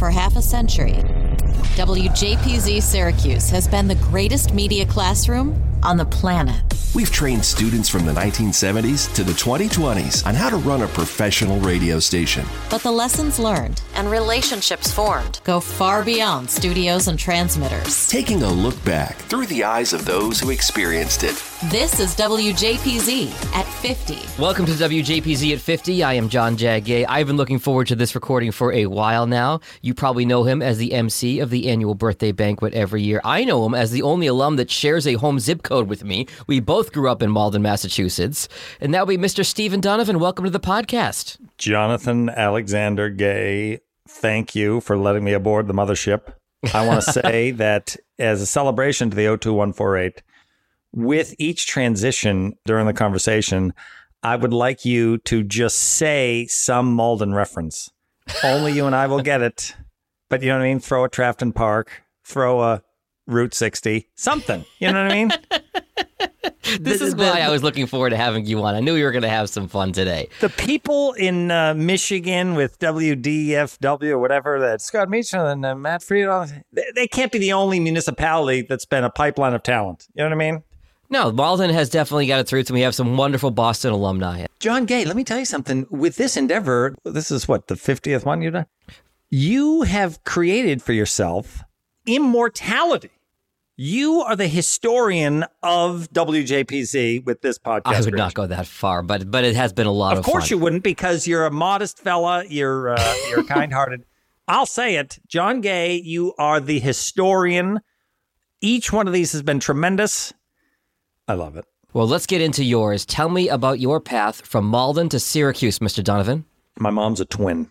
for half a century, WJPZ Syracuse has been the greatest media classroom on the planet. We've trained students from the 1970s to the 2020s on how to run a professional radio station. But the lessons learned and relationships formed go far beyond studios and transmitters. Taking a look back through the eyes of those who experienced it. This is WJPZ at 50. Welcome to WJPZ at 50. I am Jon Gay. I've been looking forward to this recording for a while now. You probably know him as the MC of the annual birthday banquet every year. I know him as the only alum that shares a home zip code with me. We both grew up in Malden, Massachusetts. And that would be Mr. Stephen Donovan. Welcome to the podcast. Jonathan Alexander Gay, thank you for letting me aboard the mothership. I want to say that as a celebration to the 02148, with each transition during the conversation, I would like you to just say some Malden reference. Only you and I will get it. But you know what I mean? Throw a Trafton Park, throw a Route 60, something. You know what I mean? This is why I was looking forward to having you on. I knew we were going to have some fun today. The people in Michigan with WDFW or whatever, that Scott Meechner and Matt Friedhoff, they can't be the only municipality that's been a pipeline of talent. You know what I mean? No, Malden has definitely got its roots, and we have some wonderful Boston alumni. Jon Gay, let me tell you something. With this endeavor, this is what, the 50th one you've done? You have created for yourself immortality. You are the historian of WJPZ with this podcast. I would not go that far, but it has been a lot of fun. Of course you wouldn't, because you're a modest fella. You're kind-hearted. I'll say it. Jon Gay, you are the historian. Each one of these has been tremendous. I love it. Well, let's get into yours. Tell me about your path from Malden to Syracuse, Mr. Donovan. My mom's a twin,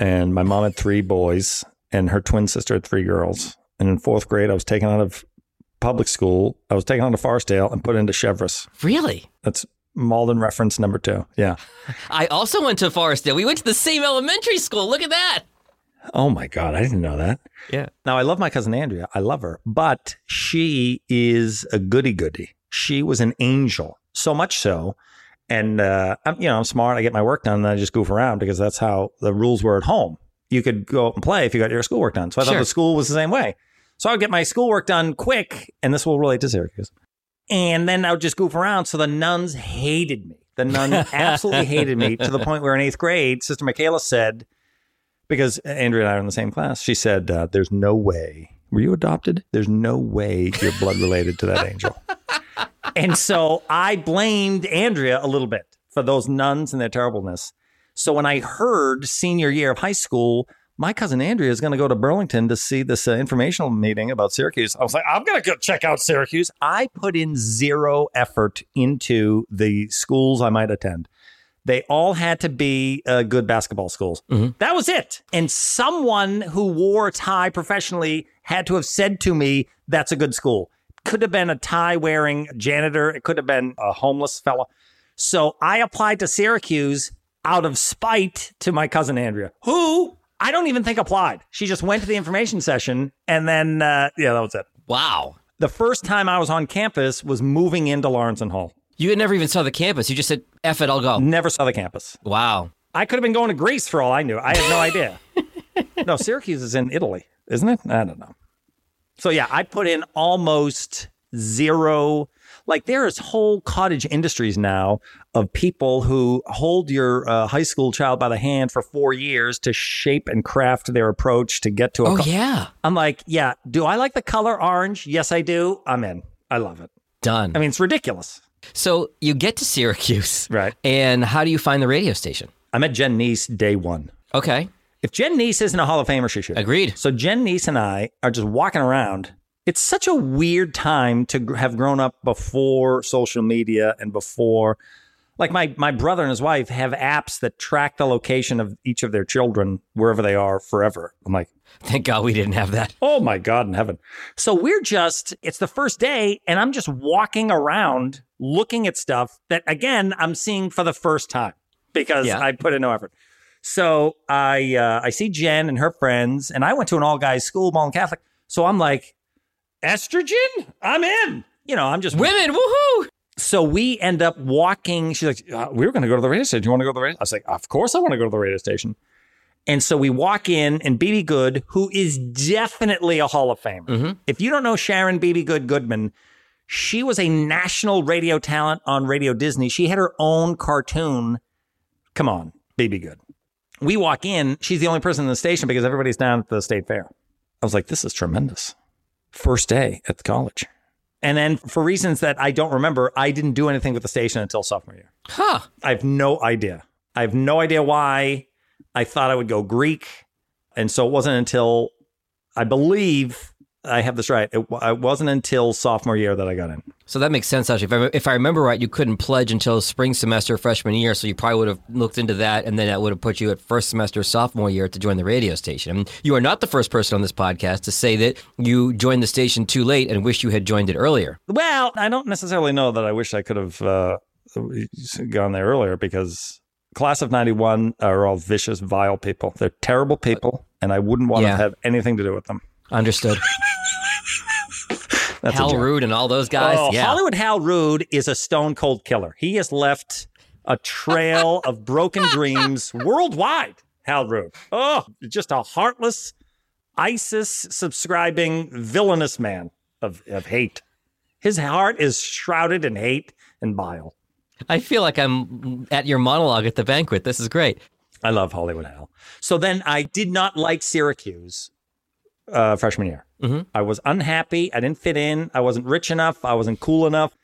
and my mom had three boys, and her twin sister had three girls. And in fourth grade, I was taken out of public school. I was taken on to Forestdale and put into Cheverus. Really? That's Malden reference number 2. Yeah. I also went to Forestdale. We went to the same elementary school. Look at that. Oh my God. I didn't know that. Yeah. Now, I love my cousin Andrea. I love her, but she is a goody-goody. She was an angel, so much so. And, I'm smart. I get my work done and I just goof around because that's how the rules were at home. You could go out and play if you got your schoolwork done. So I thought the school was the same way. So I would get my schoolwork done quick, and this will relate to Syracuse. And then I would just goof around. So the nuns hated me. The nuns absolutely hated me, to the point where in eighth grade, Sister Michaela said, because Andrea and I are in the same class, she said, there's no way. Were you adopted? There's no way you're blood related to that angel. And so I blamed Andrea a little bit for those nuns and their terribleness. So when I heard senior year of high school, my cousin Andrea is going to go to Burlington to see this informational meeting about Syracuse, I was like, I'm going to go check out Syracuse. I put in zero effort into the schools I might attend. They all had to be good basketball schools. Mm-hmm. That was it. And someone who wore a tie professionally had to have said to me, that's a good school. Could have been a tie wearing janitor. It could have been a homeless fella. So I applied to Syracuse out of spite to my cousin Andrea, who I don't even think applied. She just went to the information session, and then, that was it. Wow. The first time I was on campus was moving into Lawrence and Hull. You had never even saw the campus. You just said, F it, I'll go. Never saw the campus. Wow. I could have been going to Greece for all I knew. I had no idea. No, Syracuse is in Italy, isn't it? I don't know. So, yeah, I put in almost zero. Like, there is whole cottage industries now of people who hold your high school child by the hand for 4 years to shape and craft their approach to get to a yeah. I'm like, yeah, do I like the color orange? Yes, I do. I'm in. I love it. Done. I mean, it's ridiculous. So you get to Syracuse. Right. And how do you find the radio station? I met Jen Niece day one. Okay. If Jen Niece isn't a Hall of Famer, she should. Agreed. So Jen Niece and I are just walking around. It's such a weird time to have grown up before social media and before, like, my brother and his wife have apps that track the location of each of their children wherever they are forever. I'm like, thank God we didn't have that. Oh my God in heaven. So it's the first day, and I'm just walking around looking at stuff that, again, I'm seeing for the first time because I put in no effort. So I see Jen and her friends, and I went to an all-guys school, Malden Catholic. So I'm like, estrogen? I'm in. I'm just women. Woohoo. So we end up walking. She's like, we were going to go to the radio station. Do you want to go to the radio? I was like, of course I want to go to the radio station. And so we walk in, and BB Good, who is definitely a Hall of Famer. Mm-hmm. If you don't know Sharon BB Good Goodman, she was a national radio talent on Radio Disney. She had her own cartoon. Come on, BB Good. We walk in. She's the only person in the station because everybody's down at the state fair. I was like, this is tremendous. First day at the college. And then for reasons that I don't remember, I didn't do anything with the station until sophomore year. Huh. I have no idea. I have no idea why. I thought I would go Greek. And so it wasn't until, I believe, I have this right, it wasn't until sophomore year that I got in. So that makes sense, actually. If I remember right, you couldn't pledge until spring semester freshman year, so you probably would have looked into that, and then that would have put you at first semester sophomore year to join the radio station. I mean, you are not the first person on this podcast to say that you joined the station too late and wish you had joined it earlier. Well, I don't necessarily know that I wish I could have gone there earlier, because class of 91 are all vicious, vile people. They're terrible people, and I wouldn't want to have anything to do with them. Understood. That's Hal Rood and all those guys. Oh, yeah. Hollywood Hal Rood is a stone cold killer. He has left a trail of broken dreams worldwide, Hal Rood. Oh, just a heartless, ISIS-subscribing, villainous man of hate. His heart is shrouded in hate and bile. I feel like I'm at your monologue at the banquet. This is great. I love Hollywood Hal. So then I did not like Syracuse freshman year. Mm-hmm. I was unhappy. I didn't fit in. I wasn't rich enough. I wasn't cool enough.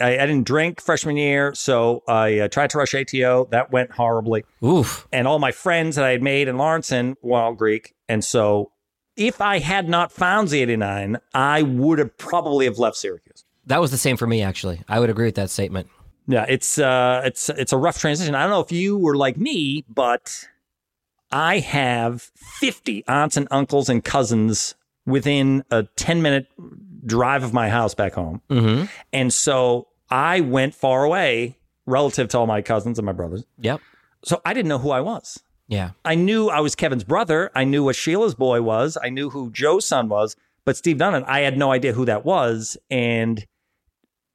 I didn't drink freshman year, so I tried to rush ATO. That went horribly. Oof. And all my friends that I had made in Lawrenceon were all Greek. And so if I had not found Z89, I would have probably have left Syracuse. That was the same for me, actually. I would agree with that statement. Yeah, it's a rough transition. I don't know if you were like me, but I have 50 aunts and uncles and cousins within a 10-minute drive of my house back home. Mm-hmm. And so I went far away relative to all my cousins and my brothers. Yep. So I didn't know who I was. Yeah. I knew I was Kevin's brother. I knew what Sheila's boy was. I knew who Joe's son was. But Steve Donovan, I had no idea who that was. And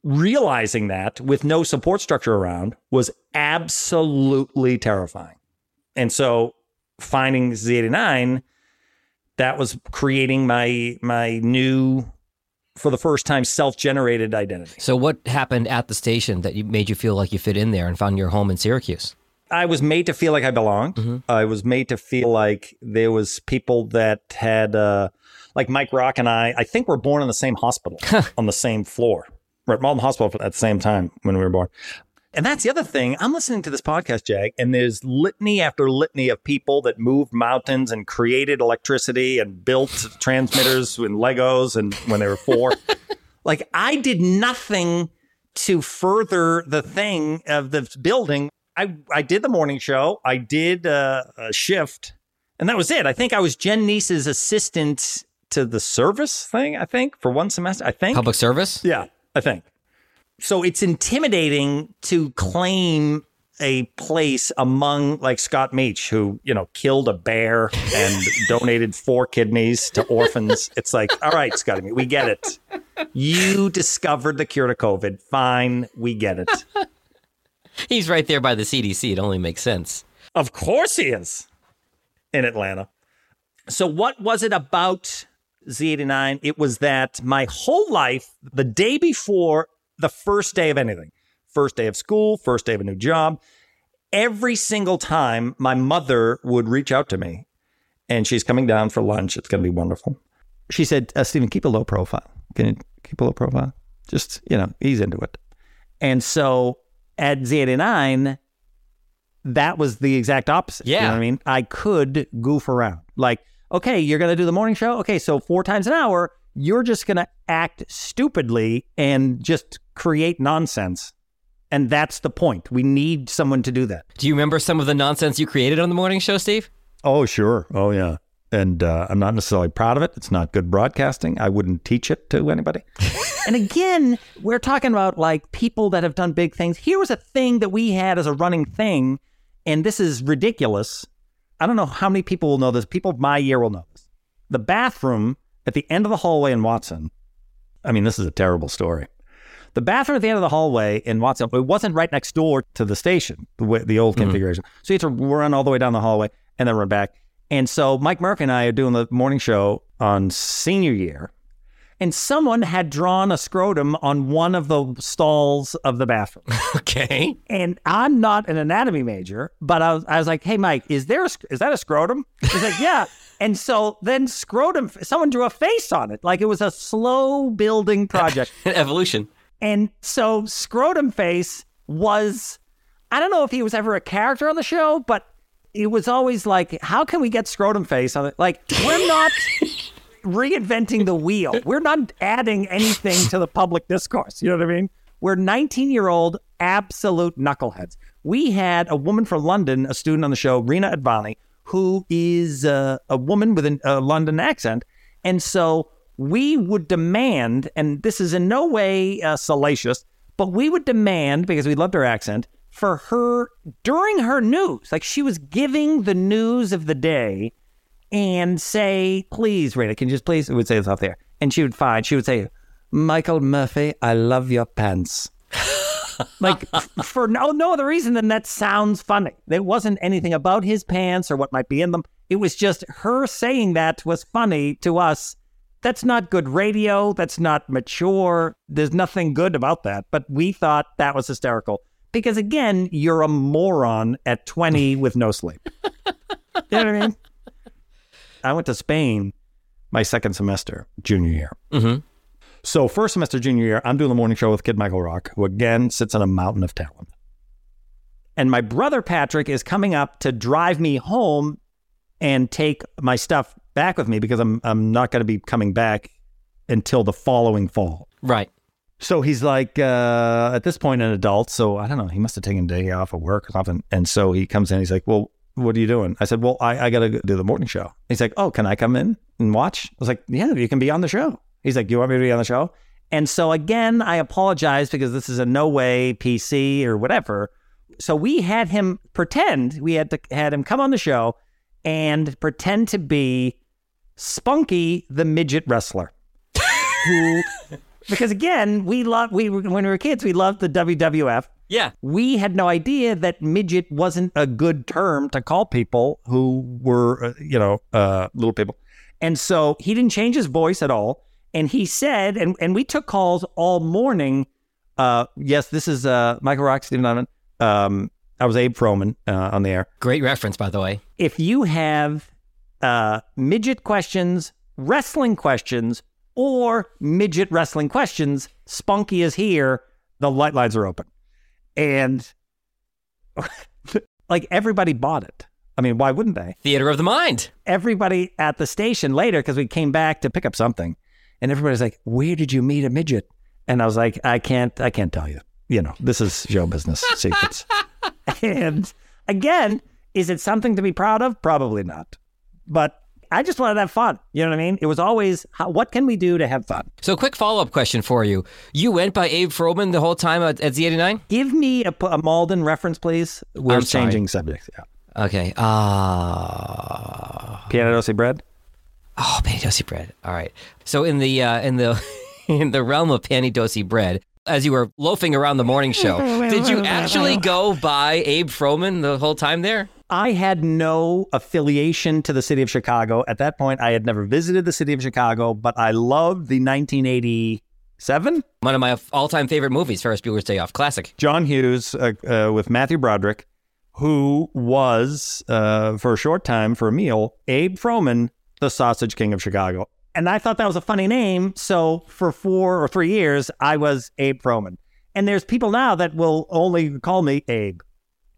realizing that with no support structure around was absolutely terrifying. And so finding Z89, that was creating my new, for the first time, self-generated identity. So what happened at the station that made you feel like you fit in there and found your home in Syracuse? I was made to feel like I belonged. Mm-hmm. I was made to feel like there was people that had, like Mike Rock and I think were born in the same hospital, on the same floor. We're at Malden Hospital at the same time when we were born. And that's the other thing. I'm listening to this podcast, Jag, and there's litany after litany of people that moved mountains and created electricity and built transmitters and Legos and when they were four. Like, I did nothing to further the thing of the building. I did the morning show. I did a shift. And that was it. I think I was Jen Niece's assistant to the service thing, I think, for one semester, I think. Public service? Yeah, I think. So it's intimidating to claim a place among, like, Scott Meech, who, killed a bear and donated 4 kidneys to orphans. It's like, all right, Scott Meech, we get it. You discovered the cure to COVID. Fine, we get it. He's right there by the CDC. It only makes sense. Of course he is in Atlanta. So what was it about Z89? It was that my whole life, the day before the first day of anything, first day of school, first day of a new job, every single time my mother would reach out to me, and she's coming down for lunch. It's going to be wonderful. She said, Stephen, keep a low profile. Can you keep a low profile? Just, ease into it. And so at Z89, that was the exact opposite. Yeah. You know what I mean? I could goof around. Like, okay, you're going to do the morning show? Okay, so 4 times an hour, you're just going to act stupidly and just create nonsense. And that's the point. We need someone to do that. Do you remember some of the nonsense you created on the morning show, Steve? Oh, sure. Oh, yeah. And I'm not necessarily proud of it. It's not good broadcasting. I wouldn't teach it to anybody. And again, we're talking about, like, people that have done big things. Here was a thing that we had as a running thing. And this is ridiculous. I don't know how many people will know this. People of my year will know this. The bathroom at the end of the hallway in Watson, I mean, this is a terrible story. The bathroom at the end of the hallway in Watson, it wasn't right next door to the station, the old configuration. So you had to run all the way down the hallway and then run back. And so Mike Merck and I are doing the morning show on senior year, and someone had drawn a scrotum on one of the stalls of the bathroom. Okay. And I'm not an anatomy major, but I was like, hey, Mike, is that a scrotum? He's like, yeah. And so then scrotum, someone drew a face on it. Like it was a slow building project. Evolution. And so scrotum face was, I don't know if he was ever a character on the show, but it was always like, how can we get scrotum face on it? Like, we're not reinventing the wheel. We're not adding anything to the public discourse. You know what I mean? We're 19-year-old absolute knuckleheads. We had a woman from London, a student on the show, Rena Advani, who is a woman with a London accent. And so we would demand, and this is in no way salacious, but we would demand, because we loved her accent, for her, during her news, like she was giving the news of the day and say, please, Rena, can you just please, it would say this off there. And she would say, Michael Murphy, I love your pants. Like for no other reason than that sounds funny. There wasn't anything about his pants or what might be in them. It was just her saying that was funny to us. That's not good radio. That's not mature. There's nothing good about that. But we thought that was hysterical. Because again, you're a moron at 20 with no sleep. You know what I mean? I went to Spain my second semester, junior year. Mm-hmm. So first semester, junior year, I'm doing the morning show with kid Michael Rock, who again sits on a mountain of talent. And my brother Patrick is coming up to drive me home and take my stuff back with me because I'm not going to be coming back until the following fall. Right. So he's like, at this point, an adult. So I don't know. He must have taken a day off of work or something. And so he comes in. He's like, well, what are you doing? I said, well, I got to do the morning show. He's like, oh, can I come in and watch? I was like, yeah, you can be on the show. He's like, you want me to be on the show? And so again, I apologize because this is in no way PC or whatever. So we had him pretend. We had him come on the show and pretend to be Spunky the midget wrestler. Who... Because again, when we were kids, we loved the WWF. Yeah. We had no idea that midget wasn't a good term to call people who were, little people. And so he didn't change his voice at all. And he said, and we took calls all morning. Yes, this is Michael Rock, Stephen Donovan. I was Abe Froman on the air. Great reference, by the way. If you have midget questions, wrestling questions, or midget wrestling questions, Spunky is here. The light lines are open. And like everybody bought it. I mean, why wouldn't they? Theater of the mind. Everybody at the station later, because we came back to pick up something, and everybody's like, where did you meet a midget? And I was like, I can't tell you. You know, this is show business secrets. And again, is it something to be proud of? Probably not. But I just wanted to have fun. You know what I mean? It was always, what can we do to have fun? So quick follow-up question for you. You went by Abe Froman the whole time at Z89? Give me a Malden reference, please. We're changing subjects. Yeah. Okay. Pane D'Osi bread? Oh, Pane D'Osi bread. All right. So in the realm of Pane D'Osi bread, as you were loafing around the morning show, did you actually go by Abe Froman the whole time there? I had no affiliation to the city of Chicago. At that point, I had never visited the city of Chicago, but I loved the 1987. One of my all-time favorite movies, Ferris Bueller's Day Off. Classic. John Hughes with Matthew Broderick, who was, for a short time, for a meal, Abe Froman, the Sausage King of Chicago. And I thought that was a funny name, so for 4 or 3 years, I was Abe Froman. And there's people now that will only call me Abe.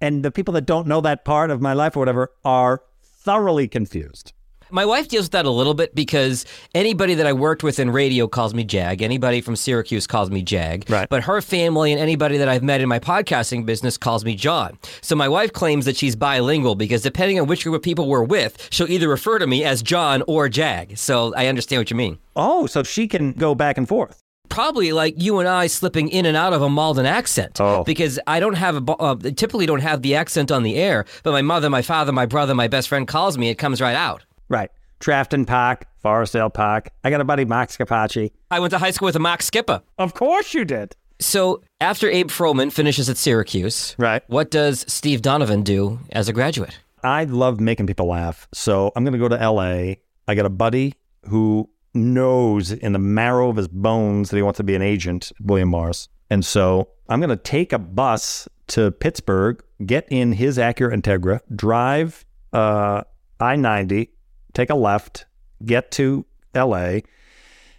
And the people that don't know that part of my life or whatever are thoroughly confused. My wife deals with that a little bit because anybody that I worked with in radio calls me Jag. Anybody from Syracuse calls me Jag. Right. But her family and anybody that I've met in my podcasting business calls me John. So my wife claims that she's bilingual because depending on which group of people we're with, she'll either refer to me as John or Jag. So I understand what you mean. Oh, so she can go back and forth. Probably like you and I slipping in and out of a Malden accent. Oh. Because I don't have typically don't have the accent on the air, but my mother, my father, my brother, my best friend calls me, it comes right out. Right. Trafton Park, Forestdale Park. I got a buddy, Mark Scapacci. I went to high school with a Mark Skipper. Of course you did. So after Abe Froman finishes at Syracuse, right, what does Steve Donovan do as a graduate? I love making people laugh. So I'm going to go to LA. I got a buddy who knows in the marrow of his bones that he wants to be an agent, William Morris. And so I'm going to take a bus to Pittsburgh, get in his Acura Integra, drive I-90, take a left, get to LA,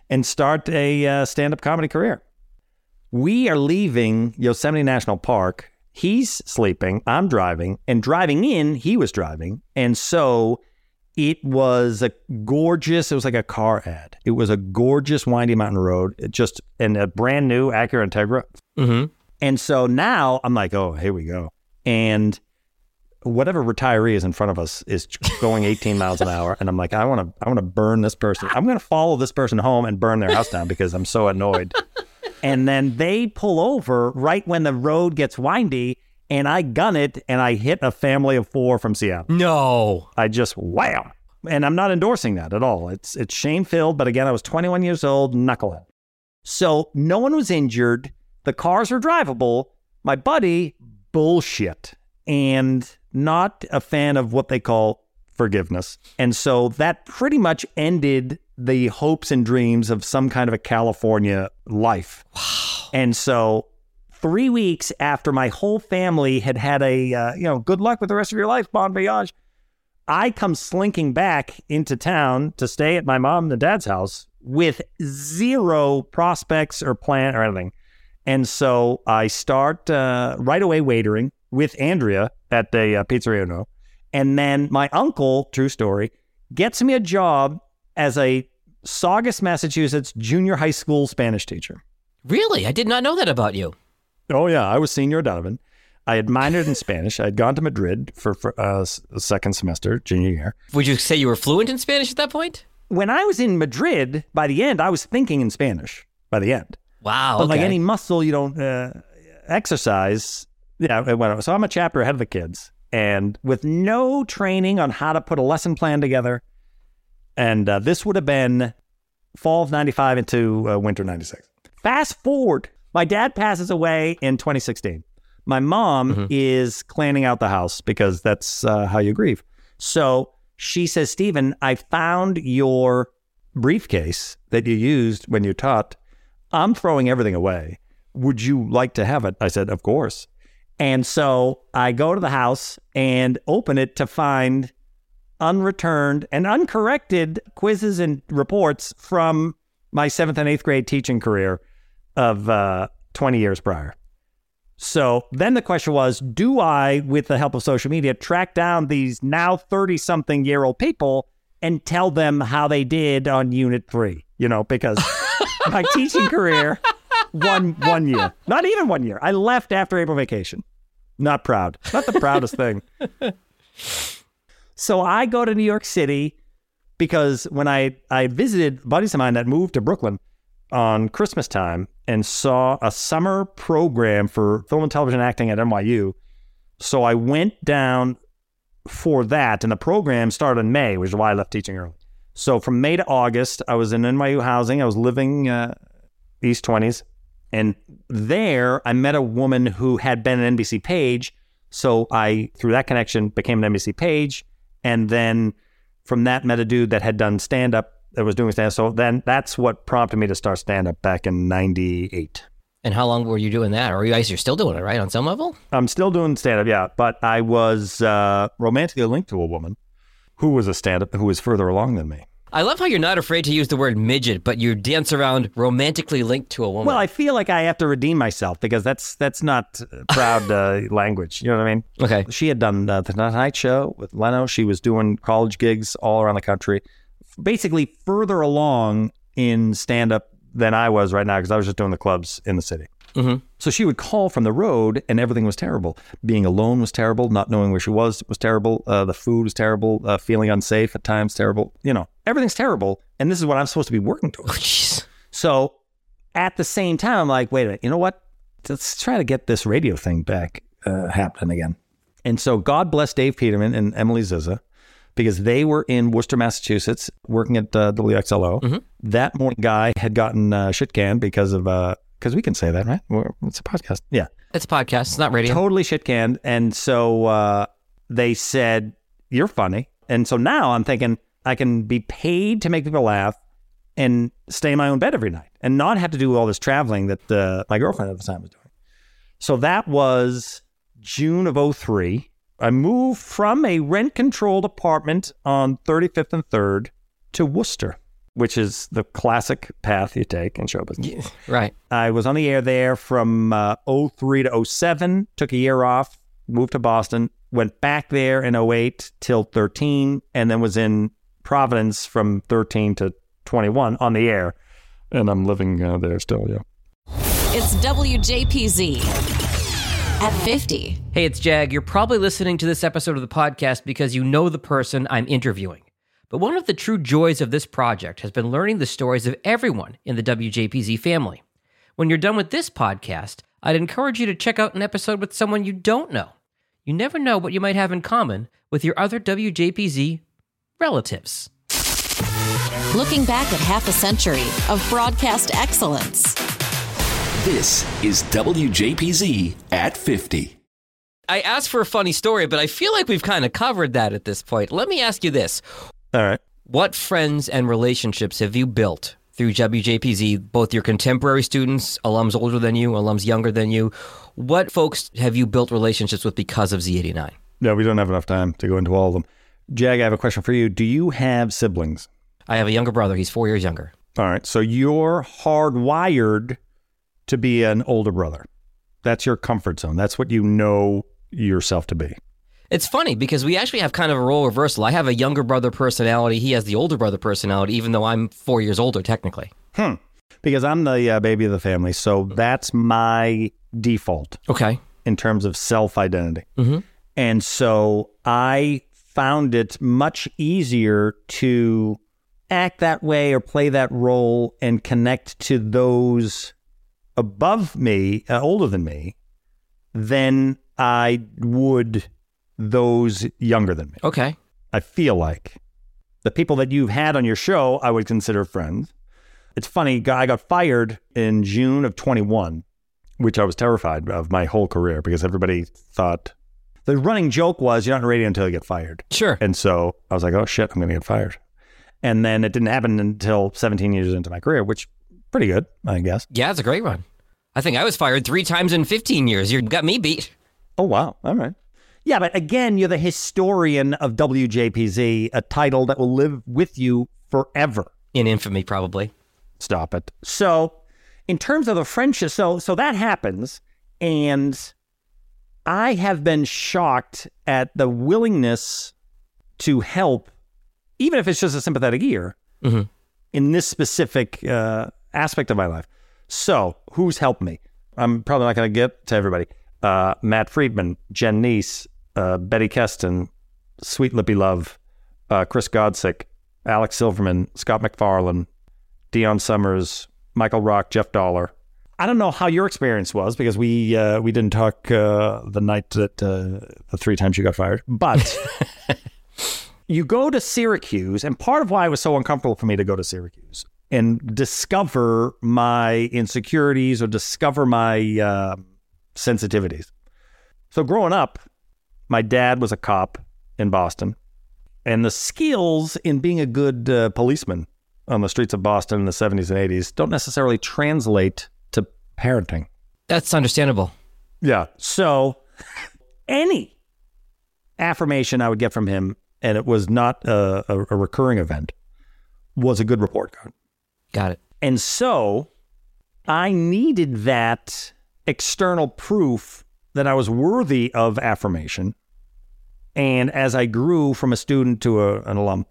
and start a stand-up comedy career. We are leaving Yosemite National Park. He's sleeping, I'm driving, and driving in, he was driving. And so it was a gorgeous, it was like a car ad. It was a gorgeous windy mountain road, and a brand new Acura Integra. Mm-hmm. And so now I'm like, oh, here we go. And whatever retiree is in front of us is going 18 miles an hour. And I'm like, I want to burn this person. I'm going to follow this person home and burn their house down because I'm so annoyed. And then they pull over right when the road gets windy, and I gun it, and I hit a family of four from Seattle. No. I just, wow. And I'm not endorsing that at all. It's shame-filled, but again, I was 21 years old, knucklehead. So no one was injured. The cars were drivable. My buddy, bullshit, and not a fan of what they call forgiveness. And so that pretty much ended the hopes and dreams of some kind of a California life. Wow. And so 3 weeks after my whole family had a, good luck with the rest of your life, bon voyage, I come slinking back into town to stay at my mom and dad's house with zero prospects or plan or anything. And so I start right away waitering with Andrea at the Pizzeria Uno. And then my uncle, true story, gets me a job as a Saugus, Massachusetts junior high school Spanish teacher. Really? I did not know that about you. Oh, yeah. I was senior Donovan. I had minored in Spanish. I had gone to Madrid for second semester, junior year. Would you say you were fluent in Spanish at that point? When I was in Madrid, by the end, I was thinking in Spanish by the end. Wow. But like any muscle you don't exercise. Yeah. So I'm a chapter ahead of the kids. And with no training on how to put a lesson plan together. And this would have been fall of 95 into winter 96. Fast forward, my dad passes away in 2016. My mom is cleaning out the house because that's how you grieve. So she says, Stephen, I found your briefcase that you used when you taught. I'm throwing everything away. Would you like to have it? I said, of course. And so I go to the house and open it to find unreturned and uncorrected quizzes and reports from my 7th and 8th grade teaching career of 20 years prior. So then the question was, do I, with the help of social media, track down these now 30-something year old people and tell them how they did on Unit 3? You know, because my teaching career, one year. Not even 1 year. I left after April vacation. Not proud. Not the proudest thing. So I go to New York City because when I visited buddies of mine that moved to Brooklyn on Christmas time and saw a summer program for film and television acting at NYU. So I went down for that, and the program started in May, which is why I left teaching early. So from May to August, I was in NYU housing. I was living East 20s. And there I met a woman who had been an NBC page. So I, through that connection, became an NBC page. And then from that, met a dude that had done stand-up, that was doing stand-up. So then that's what prompted me to start stand-up back in 98. And how long were you doing that? Or you're still doing it, right, on some level? I'm still doing stand-up, yeah. But I was romantically linked to a woman who was a stand-up, who was further along than me. I love how you're not afraid to use the word midget, but you dance around romantically linked to a woman. Well, I feel like I have to redeem myself because that's not proud language. You know what I mean? Okay. She had done The Tonight Show with Leno. She was doing college gigs all around the country, basically further along in stand-up than I was right now because I was just doing the clubs in the city. Mm-hmm. So she would call from the road and everything was terrible. Being alone was terrible. Not knowing where she was terrible. The food was terrible. Feeling unsafe at times, terrible. You know, everything's terrible. And this is what I'm supposed to be working towards. So at the same time, I'm like, wait a minute, you know what? Let's try to get this radio thing back happening again. And so God bless Dave Peterman and Emily Zizza because they were in Worcester, Massachusetts working at WXLO. Mm-hmm. That morning guy had gotten shit canned because of... Because we can say that, right? It's a podcast. Yeah. It's a podcast. It's not radio. Totally shit canned. And so they said, you're funny. And so now I'm thinking I can be paid to make people laugh and stay in my own bed every night and not have to do all this traveling that my girlfriend at the time was doing. So that was June of 2003. I moved from a rent-controlled apartment on 35th and 3rd to Worcester, which is the classic path you take in show business. Right. I was on the air there from 2003 to 2007, took a year off, moved to Boston, went back there in 2008 till 2013, and then was in Providence from 2013 to 2021 on the air. And I'm living there still, yeah. It's WJPZ. At 50. Hey, it's Jag. You're probably listening to this episode of the podcast because you know the person I'm interviewing. But one of the true joys of this project has been learning the stories of everyone in the WJPZ family. When you're done with this podcast, I'd encourage you to check out an episode with someone you don't know. You never know what you might have in common with your other WJPZ relatives. Looking back at half a century of broadcast excellence. This is WJPZ at 50. I asked for a funny story, but I feel like we've kind of covered that at this point. Let me ask you this. All right. What friends and relationships have you built through WJPZ, both your contemporary students, alums older than you, alums younger than you? What folks have you built relationships with because of Z89? No, we don't have enough time to go into all of them. Jag, I have a question for you. Do you have siblings? I have a younger brother. He's 4 years younger. All right. So you're hardwired to be an older brother. That's your comfort zone. That's what you know yourself to be. It's funny because we actually have kind of a role reversal. I have a younger brother personality. He has the older brother personality, even though I'm 4 years older, technically. Because I'm the baby of the family. So that's my default. Okay. In terms of self-identity. Mm-hmm. And so I found it much easier to act that way or play that role and connect to those above me, older than me, than I would those younger than me. Okay. I feel like the people that you've had on your show, I would consider friends. It's funny, I got fired in June of 21, which I was terrified of my whole career because everybody thought, the running joke was you're not on radio until you get fired. Sure. And so I was like, oh shit, I'm going to get fired. And then it didn't happen until 17 years into my career, which pretty good, I guess. Yeah, it's a great run. I think I was fired 3 times in 15 years. You got me beat. Oh, wow. All right. Yeah, but again, you're the historian of WJPZ, a title that will live with you forever. In infamy, probably. Stop it. So in terms of the friendship, so that happens. And I have been shocked at the willingness to help, even if it's just a sympathetic ear, mm-hmm. in this specific aspect of my life. So who's helped me? I'm probably not going to get to everybody. Matt Friedman, Jen Niece, Betty Keston, Sweet Lippy Love, Chris Godsick, Alex Silverman, Scott McFarlane, Deion Summers, Michael Rock, Jeff Dollar. I don't know how your experience was because we didn't talk the night that the 3 times you got fired, but you go to Syracuse, and part of why it was so uncomfortable for me to go to Syracuse and discover my insecurities or discover my sensitivities. So growing up, my dad was a cop in Boston, and the skills in being a good policeman on the streets of Boston in the 70s and 80s don't necessarily translate to parenting. That's understandable. Yeah. So any affirmation I would get from him, and it was not a recurring event, was a good report card. Got it. And so I needed that external proof that I was worthy of affirmation. And as I grew from a student to an alum,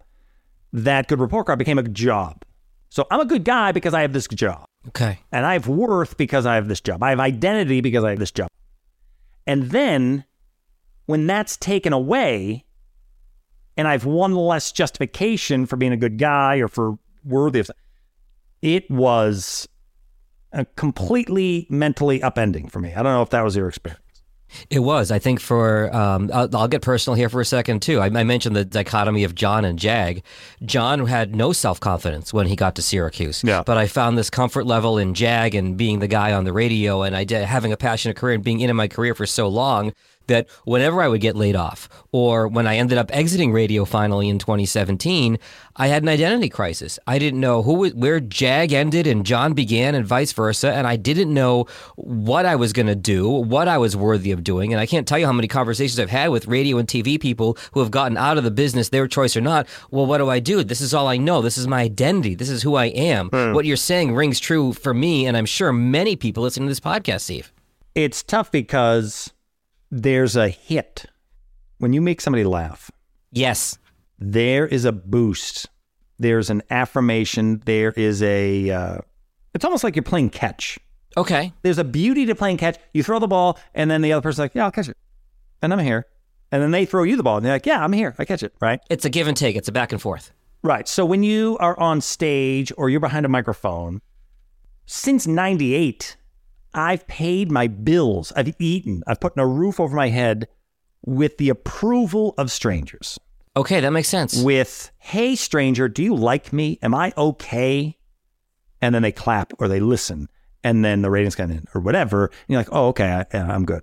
that good report card became a job. So I'm a good guy because I have this job. Okay. And I have worth because I have this job. I have identity because I have this job. And then when that's taken away, and I've one less justification for being a good guy or for worthy of something, it was a completely mentally upending for me. I don't know if that was your experience. It was. I think for, I'll get personal here for a second too. I mentioned the dichotomy of John and Jag. John had no self-confidence when he got to Syracuse. Yeah. But I found this comfort level in Jag and being the guy on the radio and having a passionate career and being in my career for so long that whenever I would get laid off or when I ended up exiting radio finally in 2017, I had an identity crisis. I didn't know where JAG ended and John began and vice versa. And I didn't know what I was going to do, what I was worthy of doing. And I can't tell you how many conversations I've had with radio and TV people who have gotten out of the business, their choice or not. Well, what do I do? This is all I know. This is my identity. This is who I am. What you're saying rings true for me. And I'm sure many people listening to this podcast, Steve. It's tough because there's a hit. When you make somebody laugh. Yes. There is a boost. There's an affirmation. There is a, it's almost like you're playing catch. Okay. There's a beauty to playing catch. You throw the ball and then the other person's like, yeah, I'll catch it. And I'm here. And then they throw you the ball and they're like, yeah, I'm here. I catch it, right? It's a give and take. It's a back and forth. Right. So when you are on stage or you're behind a microphone, since 98, I've paid my bills, I've eaten, I've put a roof over my head with the approval of strangers. Okay, that makes sense. With, hey, stranger, do you like me? Am I okay? And then they clap or they listen. And then the ratings come in or whatever. And you're like, oh, okay, I'm good.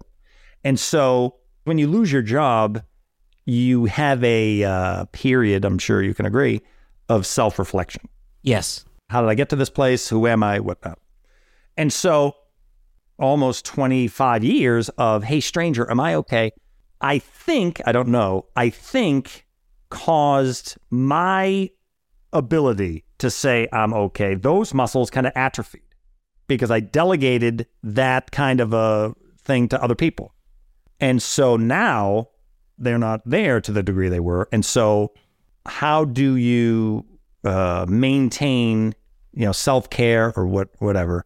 And so when you lose your job, you have a period, I'm sure you can agree, of self-reflection. Yes. How did I get to this place? Who am I? What not? And so almost 25 years of, hey, stranger, am I okay? I think caused my ability to say I'm okay. Those muscles kind of atrophied because I delegated that kind of a thing to other people. And so now they're not there to the degree they were. And so how do you maintain, self-care or whatever?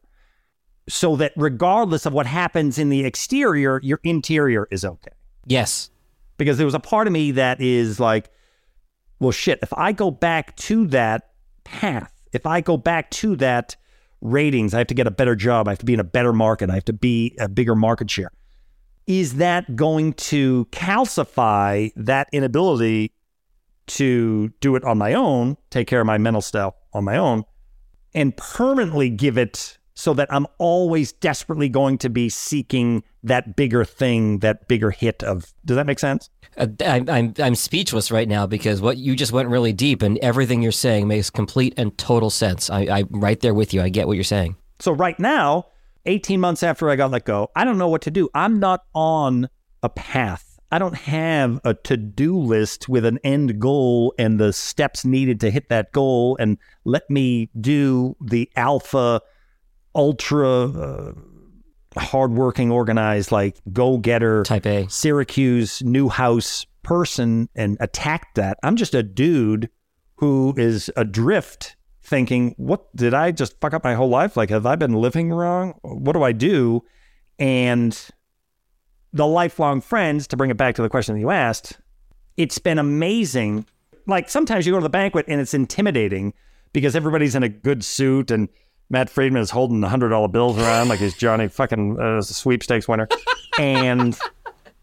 So that regardless of what happens in the exterior, your interior is okay. Yes. Because there was a part of me that is like, well, shit, if I go back to that path, if I go back to that ratings, I have to get a better job. I have to be in a better market. I have to be a bigger market share. Is that going to calcify that inability to do it on my own, take care of my mental stuff on my own, and permanently give it so that I'm always desperately going to be seeking that bigger thing, that bigger hit of, does that make sense? I'm speechless right now because what you just went really deep and everything you're saying makes complete and total sense. I'm right there with you. I get what you're saying. So right now, 18 months after I got let go, I don't know what to do. I'm not on a path. I don't have a to-do list with an end goal and the steps needed to hit that goal and let me do the alpha ultra hardworking, organized, like go-getter, type A, Syracuse, new house person and attack that. I'm just a dude who is adrift thinking, what did I just fuck up my whole life? Like, have I been living wrong? What do I do? And the lifelong friends, to bring it back to the question that you asked, it's been amazing. Like sometimes you go to the banquet and it's intimidating because everybody's in a good suit and Matt Friedman is holding $100 bills around like he's Johnny fucking sweepstakes winner. And,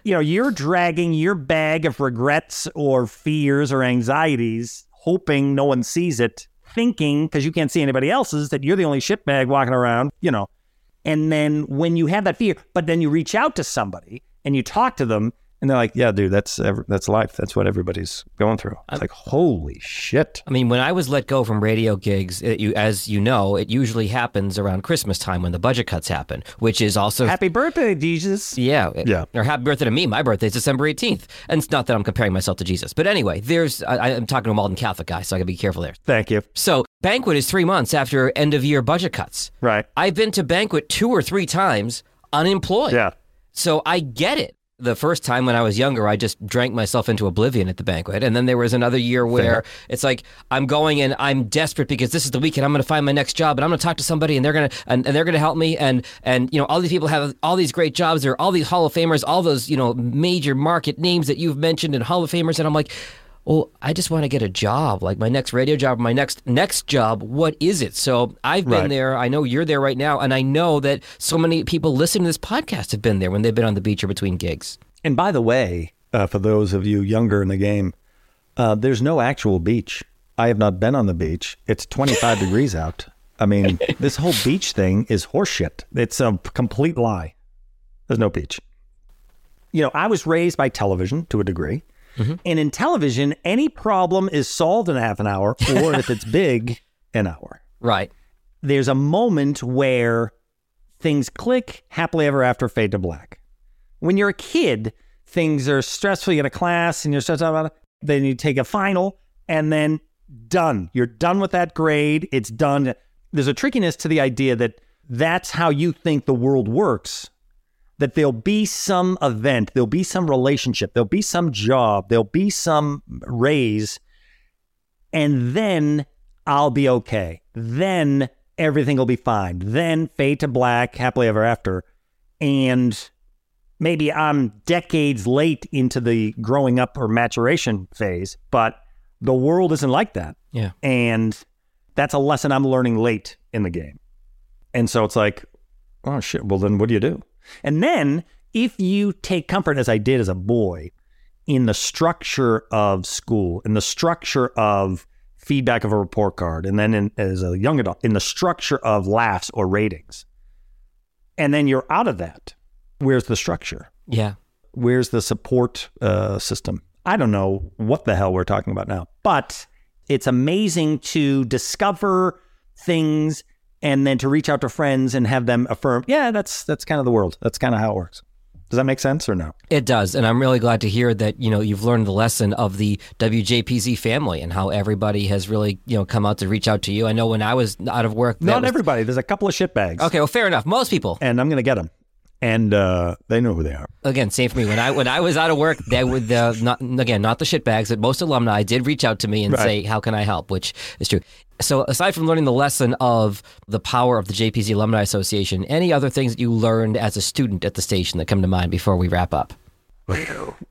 you're dragging your bag of regrets or fears or anxieties, hoping no one sees it, thinking, because you can't see anybody else's, that you're the only shitbag walking around, And then when you have that fear, but then you reach out to somebody and you talk to them and they're like, yeah, dude, that's life. That's what everybody's going through. It's like, holy shit. I mean, when I was let go from radio gigs, it usually happens around Christmas time when the budget cuts happen, which is also... Happy birthday, Jesus. Yeah. Yeah. Or happy birthday to me. My birthday is December 18th. And it's not that I'm comparing myself to Jesus. But anyway, I'm talking to a Malden Catholic guy, so I got to be careful there. Thank you. So... Banquet is 3 months after end-of-year budget cuts. Right. I've been to banquet 2 or 3 times unemployed. Yeah. So I get it. The first time when I was younger, I just drank myself into oblivion at the banquet. And then there was another year where it's like, I'm going and I'm desperate because this is the weekend. I'm going to find my next job and I'm going to talk to somebody and they're going to help me. And all these people have all these great jobs. There are all these Hall of Famers, all those, major market names that you've mentioned and Hall of Famers. And I'm like... Well, I just want to get a job, like my next radio job, my next job. What is it? So I've been there. I know you're there right now. And I know that so many people listening to this podcast have been there when they've been on the beach or between gigs. And by the way, for those of you younger in the game, there's no actual beach. I have not been on the beach. It's 25 degrees out. I mean, this whole beach thing is horseshit. It's a complete lie. There's no beach. you know, I was raised by television to a degree. Mm-hmm. And in television, any problem is solved in half an hour, or if it's big, an hour. Right. There's a moment where things click, happily ever after, fade to black. When you're a kid, things are stressful. You get a class and you're stressed out about it. Then you take a final and then done. You're done with that grade. It's done. There's a trickiness to the idea that that's how you think the world works, that there'll be some event, there'll be some relationship, there'll be some job, there'll be some raise, and then I'll be okay. Then everything will be fine. Then fade to black, happily ever after. And maybe I'm decades late into the growing up or maturation phase, but the world isn't like that. Yeah. And that's a lesson I'm learning late in the game. And so it's like, oh shit, well then what do you do? And then if you take comfort, as I did as a boy, in the structure of school, in the structure of feedback of a report card, and then as a young adult, in the structure of laughs or ratings, and then you're out of that, where's the structure? Yeah. Where's the support system? I don't know what the hell we're talking about now, but it's amazing to discover things and then to reach out to friends and have them affirm, yeah, that's kind of the world. That's kind of how it works. Does that make sense or no? It does. And I'm really glad to hear that, you know, you've learned the lesson of the WJPZ family and how everybody has really, you know, come out to reach out to you. I know when I was out of work. Not everybody. There's a couple of shitbags. Okay, well, fair enough. Most people. And I'm going to get them. And they know who they are. Again, same for me. When I was out of work, they would not the shitbags, but most alumni did reach out to me and say, "How can I help?" Which is true. So, aside from learning the lesson of the power of the JPZ Alumni Association, any other things that you learned as a student at the station that come to mind before we wrap up?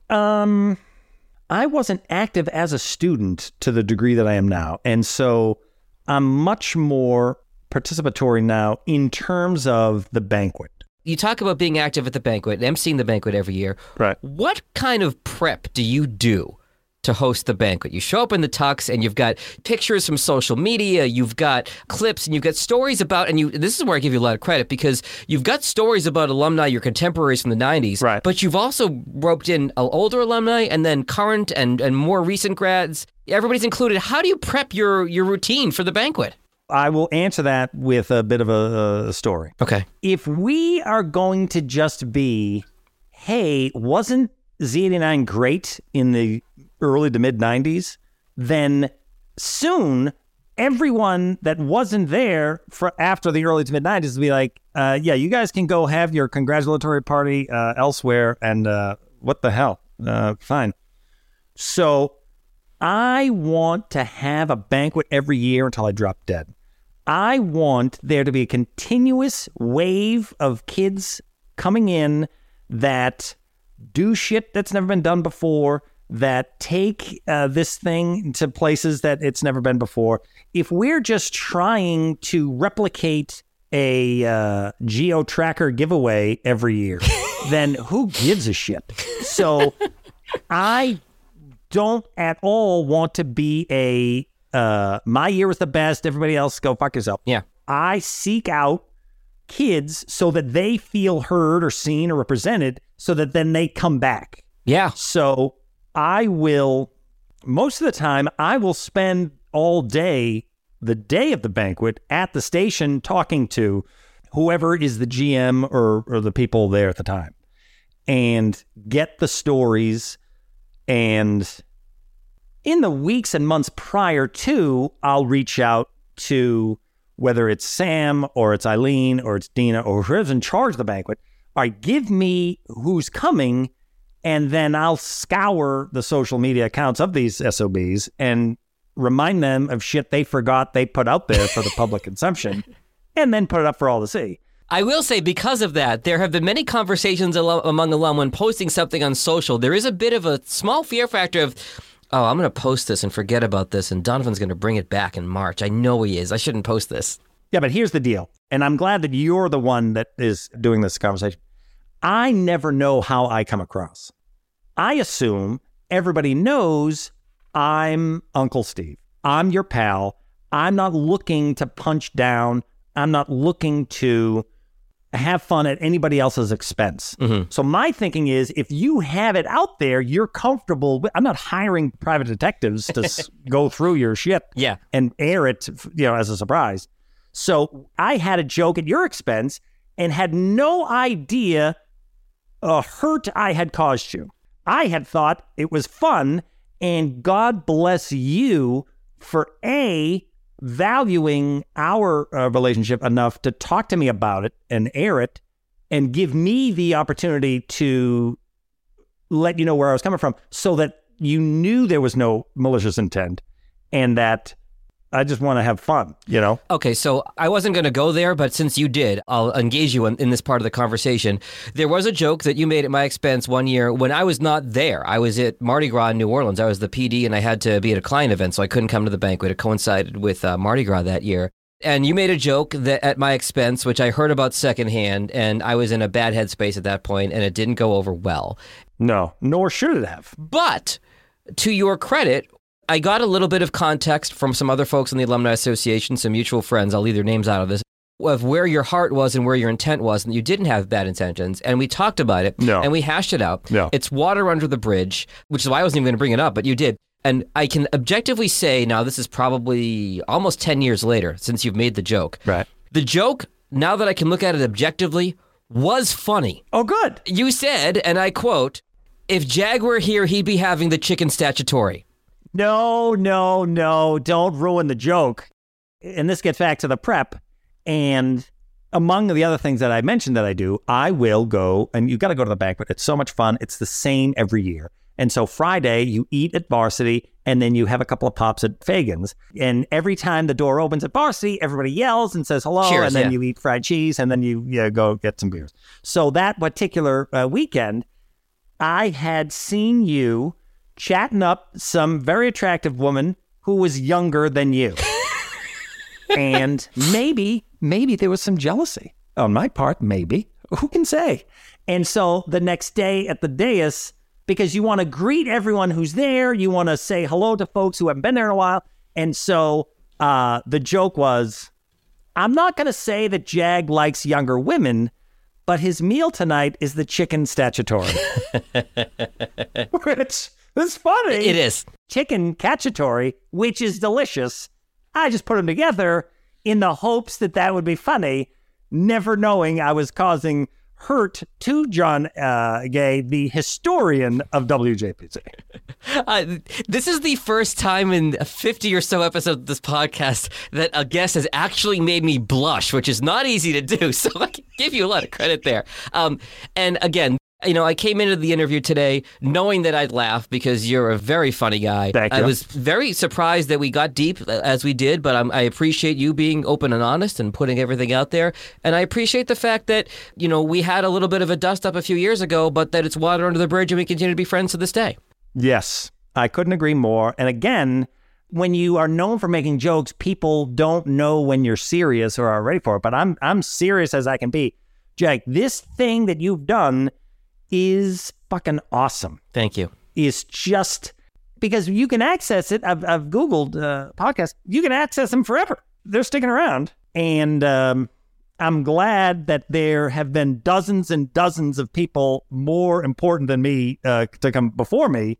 I wasn't active as a student to the degree that I am now, and so I'm much more participatory now in terms of the banquet. You talk about being active at the banquet, emceeing the banquet every year. Right. What kind of prep do you do to host the banquet? You show up in the tux and you've got pictures from social media, you've got clips, and you've got stories about, and you, this is where I give you a lot of credit, because you've got stories about alumni, your contemporaries from the 90s, right, but you've also roped in older alumni and then current and more recent grads. Everybody's included. How do you prep your routine for the banquet? I will answer that with a bit of a story. Okay. If we are going to just be, hey, wasn't Z89 great in the early to mid 90s? Then soon everyone that wasn't there for after the early to mid 90s will be like, yeah, you guys can go have your congratulatory party elsewhere, and what the hell? Fine. So I want to have a banquet every year until I drop dead. I want there to be a continuous wave of kids coming in that do shit that's never been done before, that take this thing to places that it's never been before. If we're just trying to replicate a Geo Tracker giveaway every year, then who gives a shit? So I don't at all want to be my year was the best, everybody else go fuck yourself. Yeah. I seek out kids so that they feel heard or seen or represented, so that then they come back. Yeah. So most of the time I will spend all day, the day of the banquet, at the station talking to whoever is the GM or the people there at the time, and get the stories. And in the weeks and months prior to, I'll reach out to, whether it's Sam or it's Eileen or it's Dina or whoever's in charge of the banquet, all right, give me who's coming, and then I'll scour the social media accounts of these SOBs and remind them of shit they forgot they put out there for the public consumption, and then put it up for all to see. I will say, because of that, there have been many conversations among alum when posting something on social. There is a bit of a small fear factor of, oh, I'm going to post this and forget about this, and Donovan's going to bring it back in March. I know he is. I shouldn't post this. Yeah, but here's the deal. And I'm glad that you're the one that is doing this conversation. I never know how I come across. I assume everybody knows I'm Uncle Steve. I'm your pal. I'm not looking to punch down. I'm not looking to have fun at anybody else's expense. Mm-hmm. So my thinking is, if you have it out there, you're comfortable with, I'm not hiring private detectives to go through your shit and air it, you know, as a surprise. So I had a joke at your expense and had no idea a hurt I had caused you. I had thought it was fun, and God bless you for valuing our relationship enough to talk to me about it and air it and give me the opportunity to let you know where I was coming from, so that you knew there was no malicious intent and that I just want to have fun, you know? Okay, so I wasn't going to go there, but since you did, I'll engage you in this part of the conversation. There was a joke that you made at my expense one year when I was not there. I was at Mardi Gras in New Orleans. I was the PD, and I had to be at a client event, so I couldn't come to the banquet. It coincided with Mardi Gras that year. And you made a joke that at my expense, which I heard about secondhand, and I was in a bad headspace at that point, and it didn't go over well. No, nor should it have. But to your credit, I got a little bit of context from some other folks in the Alumni Association, some mutual friends, I'll leave their names out of this, of where your heart was and where your intent was, and you didn't have bad intentions, and we talked about it, and we hashed it out. No. It's water under the bridge, which is why I wasn't even going to bring it up, but you did. And I can objectively say, now this is probably almost 10 years later since you've made the joke. Right. The joke, now that I can look at it objectively, was funny. Oh, good. You said, and I quote, "If Jag were here, he'd be having the chicken statutory." No, don't ruin the joke. And this gets back to the prep. And among the other things that I mentioned that I do, I will go, and you've got to go to the banquet. It's so much fun. It's the same every year. And so Friday, you eat at Varsity, and then you have a couple of pops at Fagan's. And every time the door opens at Varsity, everybody yells and says hello, cheers, and then you eat fried cheese, and then you go get some beers. So that particular weekend, I had seen you chatting up some very attractive woman who was younger than you. And maybe there was some jealousy on my part, maybe. Who can say? And so the next day at the dais, because you want to greet everyone who's there, you want to say hello to folks who haven't been there in a while. And so the joke was, I'm not going to say that Jag likes younger women, but his meal tonight is the chicken statutory. It's funny. It is. Chicken cacciatore, which is delicious. I just put them together in the hopes that that would be funny, never knowing I was causing hurt to Jon Gay, the historian of WJPZ. This is the first time in 50 or so episodes of this podcast that a guest has actually made me blush, which is not easy to do. So I can give you a lot of credit there. And again, you know, I came into the interview today knowing that I'd laugh because you're a very funny guy. Thank you. I was very surprised that we got deep as we did, but I appreciate you being open and honest and putting everything out there. And I appreciate the fact that, you know, we had a little bit of a dust up a few years ago, but that it's water under the bridge and we continue to be friends to this day. Yes, I couldn't agree more. And again, when you are known for making jokes, people don't know when you're serious or are ready for it. But I'm serious as I can be. Jake, this thing that you've done is fucking awesome. Thank you. Is just because you can access it. I've Googled podcasts. You can access them forever. They're sticking around. And I'm glad that there have been dozens and dozens of people more important than me to come before me,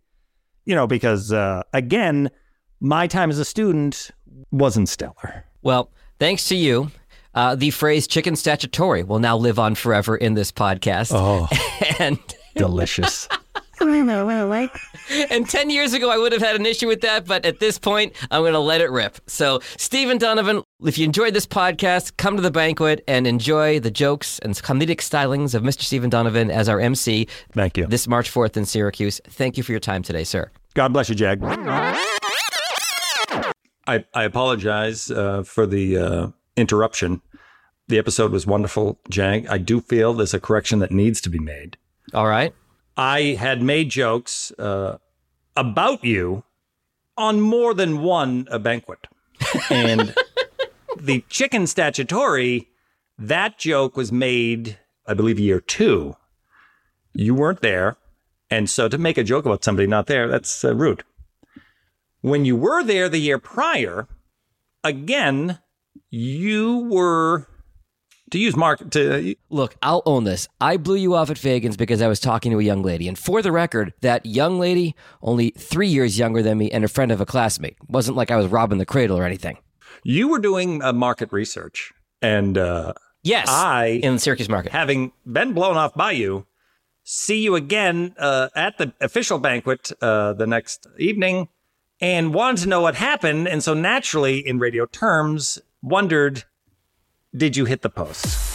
you know, because again, my time as a student wasn't stellar. Well, thanks to you. The phrase chicken statutory will now live on forever in this podcast. Oh, and delicious. And 10 years ago, I would have had an issue with that, but at this point, I'm going to let it rip. So, Stephen Donovan, if you enjoyed this podcast, come to the banquet and enjoy the jokes and comedic stylings of Mr. Stephen Donovan as our MC. Thank you. This March 4th in Syracuse. Thank you for your time today, sir. God bless you, Jag. I apologize for the interruption. The episode was wonderful, Jag. I do feel there's a correction that needs to be made. All right. I had made jokes about you on more than one banquet. And the chicken statutory, that joke was made, I believe, year two. You weren't there. And so to make a joke about somebody not there, that's rude. When you were there the year prior, again, you were to use Mark to... Look, I'll own this. I blew you off at Fagan's because I was talking to a young lady. And for the record, that young lady, only 3 years younger than me and a friend of a classmate. Wasn't like I was robbing the cradle or anything. You were doing market research. And yes, I, in the Syracuse market, having been blown off by you, see you again at the official banquet the next evening and wanted to know what happened. And so naturally, in radio terms, wondered... Did you hit the posts?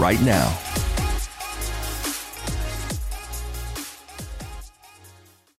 right now.